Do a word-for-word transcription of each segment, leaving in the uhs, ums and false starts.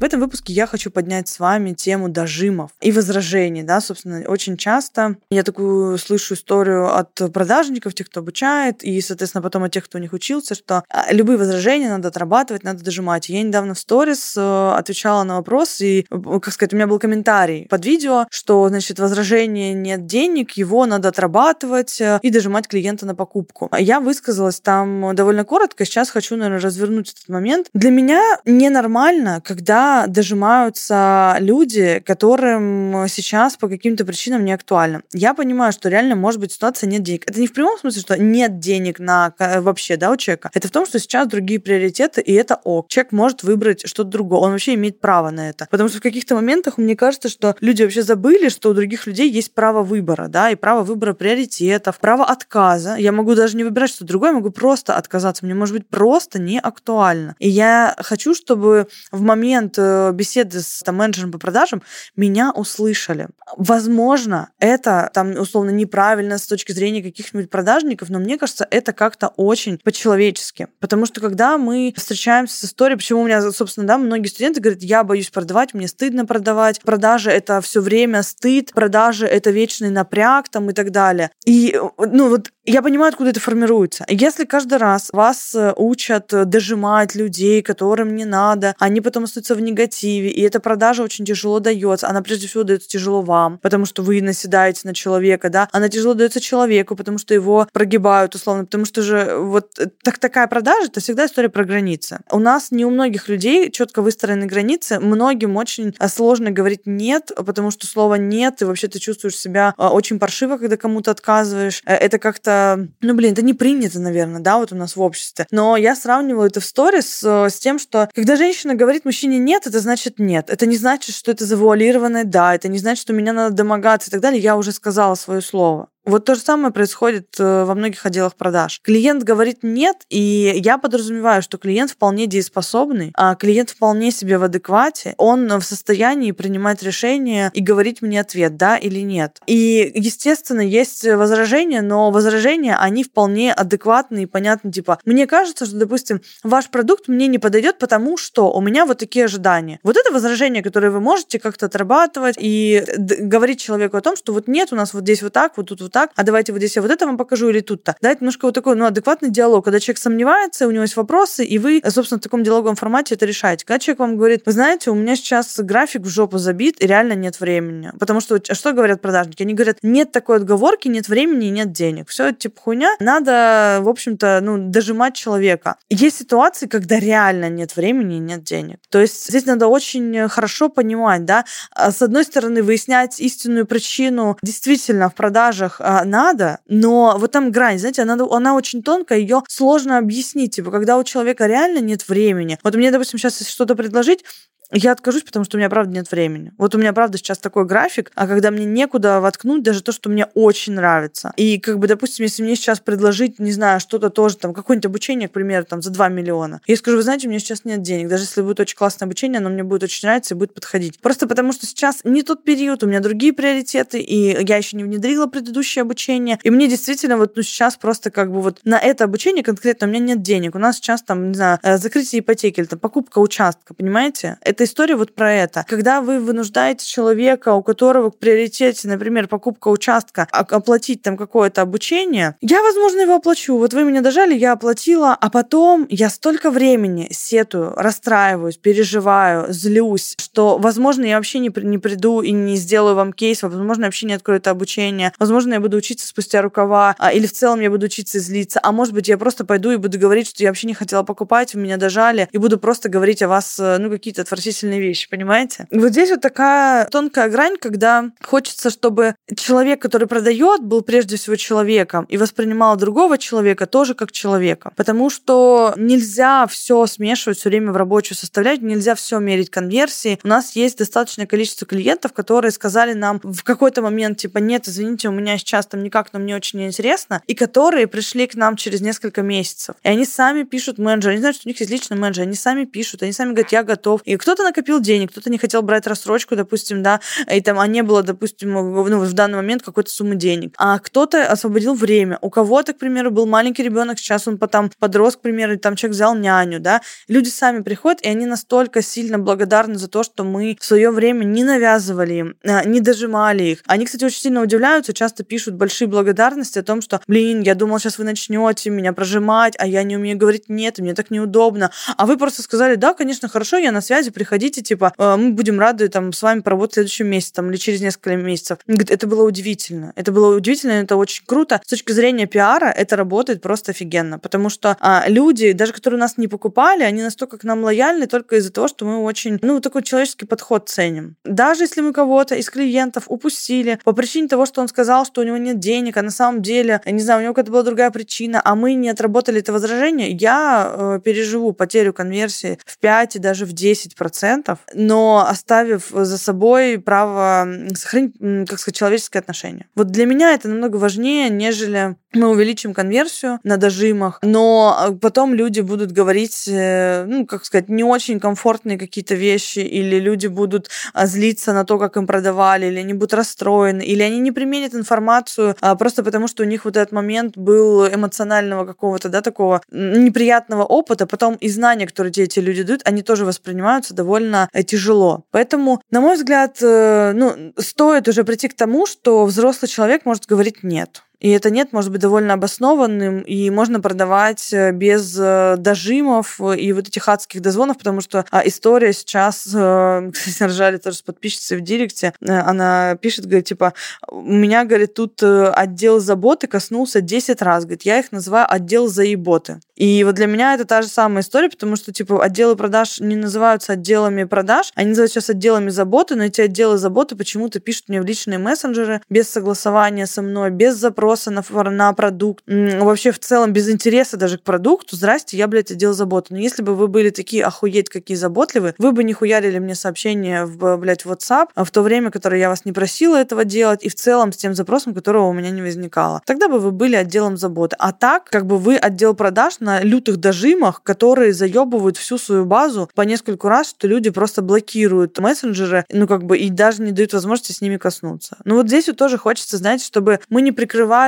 В этом выпуске я хочу поднять с вами тему дожимов и возражений. Да, собственно, очень часто я такую слышу историю от продажников, тех, кто обучает, и, соответственно, потом от тех, кто у них учился, что любые возражения надо отрабатывать, надо дожимать. Я недавно в сторис отвечала на вопрос, и, как сказать, у меня был комментарий под видео, что, значит, возражение «нет денег», его надо отрабатывать и дожимать клиента на покупку. Я высказалась там довольно коротко, сейчас хочу, наверное, развернуть этот момент. Для меня ненормально, когда дожимаются люди, которым сейчас по каким-то причинам не актуально. Я понимаю, что реально может быть ситуация «нет денег». Это не в прямом смысле, что нет денег на вообще, да, у человека. Это в том, что сейчас другие приоритеты, и это ок. Человек может выбрать что-то другое. Он вообще имеет право на это. Потому что в каких-то моментах мне кажется, что люди вообще забыли, что у других людей есть право выбора, да, и право выбора приоритетов, право отказа. Я могу даже не выбирать что-то другое, я могу просто отказаться. Мне может быть просто не актуально. И я хочу, чтобы в момент беседы с там, менеджером по продажам меня услышали. Возможно, это там условно неправильно с точки зрения каких-нибудь продажников, но мне кажется, это как-то очень по-человечески. Потому что когда мы встречаемся с историей, почему у меня, собственно, да, многие студенты говорят, я боюсь продавать, мне стыдно продавать, продажи — это все время стыд, продажи — это вечный напряг там, и так далее. И ну, вот я понимаю, откуда это формируется. Если каждый раз вас учат дожимать людей, которым не надо, они потом остаются в негативе, и эта продажа очень тяжело дается. Она прежде всего дается тяжело вам, потому что вы наседаете на человека, да. Она тяжело дается человеку, потому что его прогибают условно, потому что же вот так, такая продажа — это всегда история про границы. У нас не у многих людей четко выстроены границы. Многим очень сложно говорить «нет», потому что слово «нет», и вообще ты чувствуешь себя очень паршиво, когда кому-то отказываешь. Это как-то, ну блин, это не принято, наверное, да, вот у нас в обществе. Но я сравниваю это в сторис с тем, что когда женщина говорит мужчине «нет», «нет», это значит «нет». Это не значит, что это завуалированное «да», это не значит, что меня надо домогаться и так далее. Я уже сказала свое слово. Вот то же самое происходит во многих отделах продаж. Клиент говорит «нет», и я подразумеваю, что клиент вполне дееспособный, а клиент вполне себе в адеквате, он в состоянии принимать решение и говорить мне ответ «да» или «нет». И, естественно, есть возражения, но возражения, они вполне адекватные и понятны, типа «мне кажется, что, допустим, ваш продукт мне не подойдет, потому что у меня вот такие ожидания». Вот это возражение, которое вы можете как-то отрабатывать и говорить человеку о том, что вот «нет, у нас вот здесь вот так, вот тут вот так, а давайте вот здесь я вот это вам покажу или тут-то». Да, это немножко вот такой, ну, адекватный диалог, когда человек сомневается, у него есть вопросы, и вы, собственно, в таком диалоговом формате это решаете. Когда человек вам говорит, вы знаете, у меня сейчас график в жопу забит, и реально нет времени. Потому что что говорят продажники? Они говорят, нет такой отговорки, нет времени и нет денег. Все это типа хуйня. Надо, в общем-то, ну, дожимать человека. Есть ситуации, когда реально нет времени и нет денег. То есть здесь надо очень хорошо понимать, да, с одной стороны, выяснять истинную причину действительно в продажах надо, но вот там грань, знаете, она, она очень тонкая, ее сложно объяснить, типа, когда у человека реально нет времени. Вот мне, допустим, сейчас что-то предложить, я откажусь, потому что у меня, правда, нет времени. Вот у меня, правда, сейчас такой график, а когда мне некуда воткнуть даже то, что мне очень нравится. И, как бы, допустим, если мне сейчас предложить, не знаю, что-то тоже, там, какое-нибудь обучение, к примеру, там, за два миллиона, я скажу, вы знаете, у меня сейчас нет денег. Даже если будет очень классное обучение, оно мне будет очень нравиться и будет подходить. Просто потому что сейчас не тот период, у меня другие приоритеты, и я еще не внедрила предыдущее обучение. И мне действительно вот ну, сейчас просто как бы вот на это обучение конкретно у меня нет денег. У нас сейчас, там, не знаю, закрытие ипотеки или там, покупка участка, понимаете? Это история вот про это. Когда вы вынуждаете человека, у которого в приоритете, например, покупка участка, оплатить там какое-то обучение, я, возможно, его оплачу. Вот вы меня дожали, я оплатила, а потом я столько времени сетую, расстраиваюсь, переживаю, злюсь, что, возможно, я вообще не, не приду и не сделаю вам кейс, возможно, я вообще не открою это обучение, возможно, я буду учиться спустя рукава, или в целом я буду учиться и злиться, а может быть, я просто пойду и буду говорить, что я вообще не хотела покупать, меня дожали, и буду просто говорить о вас, ну, какие-то отвратительные отвратительные вещи, понимаете? Вот здесь вот такая тонкая грань, когда хочется, чтобы человек, который продает, был прежде всего человеком и воспринимал другого человека тоже как человека. Потому что нельзя все смешивать, все время в рабочую составлять, нельзя все мерить конверсии. У нас есть достаточное количество клиентов, которые сказали нам в какой-то момент, типа, нет, извините, у меня сейчас там никак, но мне очень интересно, и которые пришли к нам через несколько месяцев. И они сами пишут менеджеру, они знают, что у них есть личный менеджер, они сами пишут, они сами говорят, я готов. И кто-то накопил денег, кто-то не хотел брать рассрочку, допустим, да, и там, а не было, допустим, ну, в данный момент какой-то суммы денег. А кто-то освободил время. У кого-то, к примеру, был маленький ребенок, сейчас он потом подрос, к примеру, и там человек взял няню, да. Люди сами приходят, и они настолько сильно благодарны за то, что мы в свое время не навязывали им, не дожимали их. Они, кстати, очень сильно удивляются, часто пишут большие благодарности о том, что, блин, я думал, сейчас вы начнете меня прожимать, а я не умею говорить нет, мне так неудобно. А вы просто сказали, да, конечно, хорошо, я на связи, приходите, типа, мы будем рады там с вами поработать в следующем месяце там, или через несколько месяцев. Это было удивительно. Это было удивительно, это очень круто. С точки зрения пиара это работает просто офигенно, потому что а, люди, даже которые нас не покупали, они настолько к нам лояльны только из-за того, что мы очень, ну, такой человеческий подход ценим. Даже если мы кого-то из клиентов упустили по причине того, что он сказал, что у него нет денег, а на самом деле, я не знаю, у него какая-то была другая причина, а мы не отработали это возражение, я э, переживу потерю конверсии в пять и даже в десять процентов, но оставив за собой право сохранить, как сказать, человеческие отношения. Вот для меня это намного важнее, нежели мы увеличим конверсию на дожимах, но потом люди будут говорить, ну, как сказать, не очень комфортные какие-то вещи, или люди будут злиться на то, как им продавали, или они будут расстроены, или они не применят информацию просто потому, что у них вот этот момент был эмоционального какого-то, да, такого неприятного опыта, потом и знания, которые эти люди дают, они тоже воспринимаются довольно тяжело. Поэтому, на мой взгляд, ну, стоит уже прийти к тому, что взрослый человек может говорить «нет». И это «нет» может быть довольно обоснованным, и можно продавать без дожимов и вот этих адских дозвонов, потому что история сейчас, кстати, ржали тоже с подписчицей в директе, она пишет, говорит, типа, у меня, говорит, тут отдел заботы коснулся десять раз, говорит, я их называю отдел заеботы. И вот для меня это та же самая история, потому что, типа, отделы продаж не называются отделами продаж, они называются сейчас отделами заботы, но эти отделы заботы почему-то пишут мне в личные мессенджеры без согласования со мной, без запроса, На, на продукт, вообще в целом без интереса даже к продукту, здрасте, я, блядь, отдел заботы. Но если бы вы были такие охуеть какие заботливые, вы бы не хуярили мне сообщения в, блядь, в WhatsApp в то время, которое я вас не просила этого делать, и в целом с тем запросом, которого у меня не возникало. Тогда бы вы были отделом заботы. А так, как бы вы отдел продаж на лютых дожимах, которые заебывают всю свою базу по нескольку раз, что люди просто блокируют мессенджеры, ну как бы, и даже не дают возможности с ними коснуться. Ну вот здесь вот тоже хочется, знаете, чтобы мы не прикрывали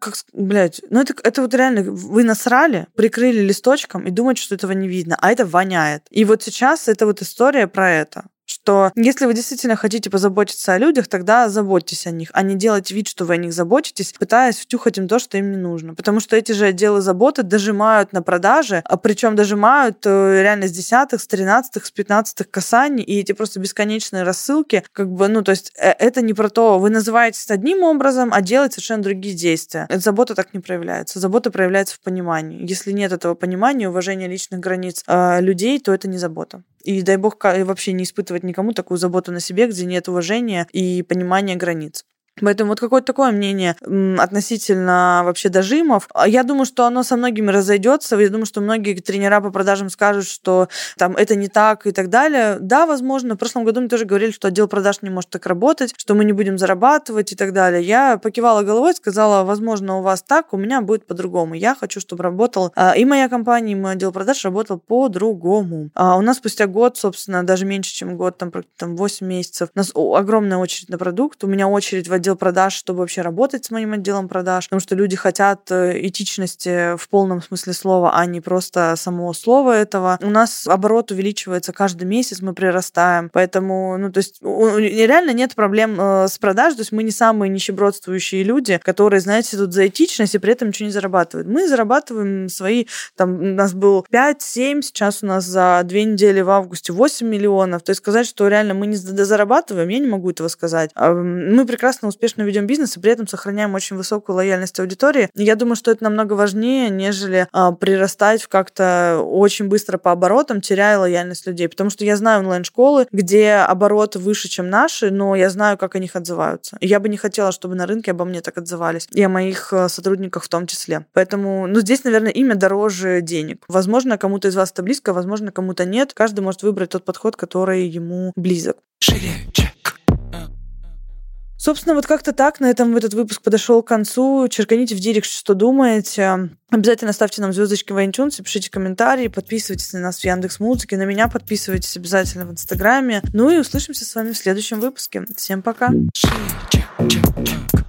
Как, блядь, ну это, это вот реально, вы насрали, прикрыли листочком и думаете, что этого не видно, а это воняет. И вот сейчас это вот история про это. Что если вы действительно хотите позаботиться о людях, тогда заботьтесь о них, а не делайте вид, что вы о них заботитесь, пытаясь втюхать им то, что им не нужно. Потому что эти же отделы заботы дожимают на продаже, а причем дожимают реально с десятых, с тринадцатых, с пятнадцатых касаний, и эти просто бесконечные рассылки, как бы, ну, то есть это не про то, вы называетесь одним образом, а делаете совершенно другие действия. Забота так не проявляется. Забота проявляется в понимании. Если нет этого понимания, уважения личных границ э, людей, то это не забота. И дай бог вообще не испытывать никому такую заботу на себе, где нет уважения и понимания границ. Поэтому вот какое-то такое мнение относительно вообще дожимов. Я думаю, что оно со многими разойдется. Я думаю, что многие тренера по продажам скажут, что там это не так и так далее. Да, возможно. В прошлом году мы тоже говорили, что отдел продаж не может так работать, что мы не будем зарабатывать и так далее. Я покивала головой, сказала, возможно, у вас так, у меня будет по-другому. Я хочу, чтобы работал и моя компания, и мой отдел продаж работал по-другому. А у нас спустя год, собственно, даже меньше, чем год, там, там восемь месяцев, у нас огромная очередь на продукт. У меня очередь в отдел отдел продаж, чтобы вообще работать с моим отделом продаж, потому что люди хотят этичности в полном смысле слова, а не просто самого слова этого. У нас оборот увеличивается каждый месяц, мы прирастаем, поэтому, ну, то есть реально нет проблем с продаж, то есть мы не самые нищебродствующие люди, которые, знаете, тут за этичность и при этом ничего не зарабатывают. Мы зарабатываем свои, там, у нас был пять-семь, сейчас у нас за две недели в августе восемь миллионов, то есть сказать, что реально мы не зарабатываем, я не могу этого сказать. Мы прекрасно успешно ведем бизнес и при этом сохраняем очень высокую лояльность аудитории. Я думаю, что это намного важнее, нежели а, прирастать в как-то очень быстро по оборотам, теряя лояльность людей. Потому что я знаю онлайн-школы, где обороты выше, чем наши, но я знаю, как о них отзываются. И я бы не хотела, чтобы на рынке обо мне так отзывались. И о моих сотрудниках в том числе. Поэтому, ну, здесь, наверное, имя дороже денег. Возможно, кому-то из вас это близко, возможно, кому-то нет. Каждый может выбрать тот подход, который ему близок. Шире чек. Собственно, вот как-то так на этом этот выпуск подошел к концу. Черканите в директ, что думаете. Обязательно ставьте нам звездочки в iTunes, пишите комментарии, подписывайтесь на нас в Яндекс.Музыке, на меня подписывайтесь обязательно в Инстаграме. Ну и услышимся с вами в следующем выпуске. Всем пока. Шире чек, чек, чек.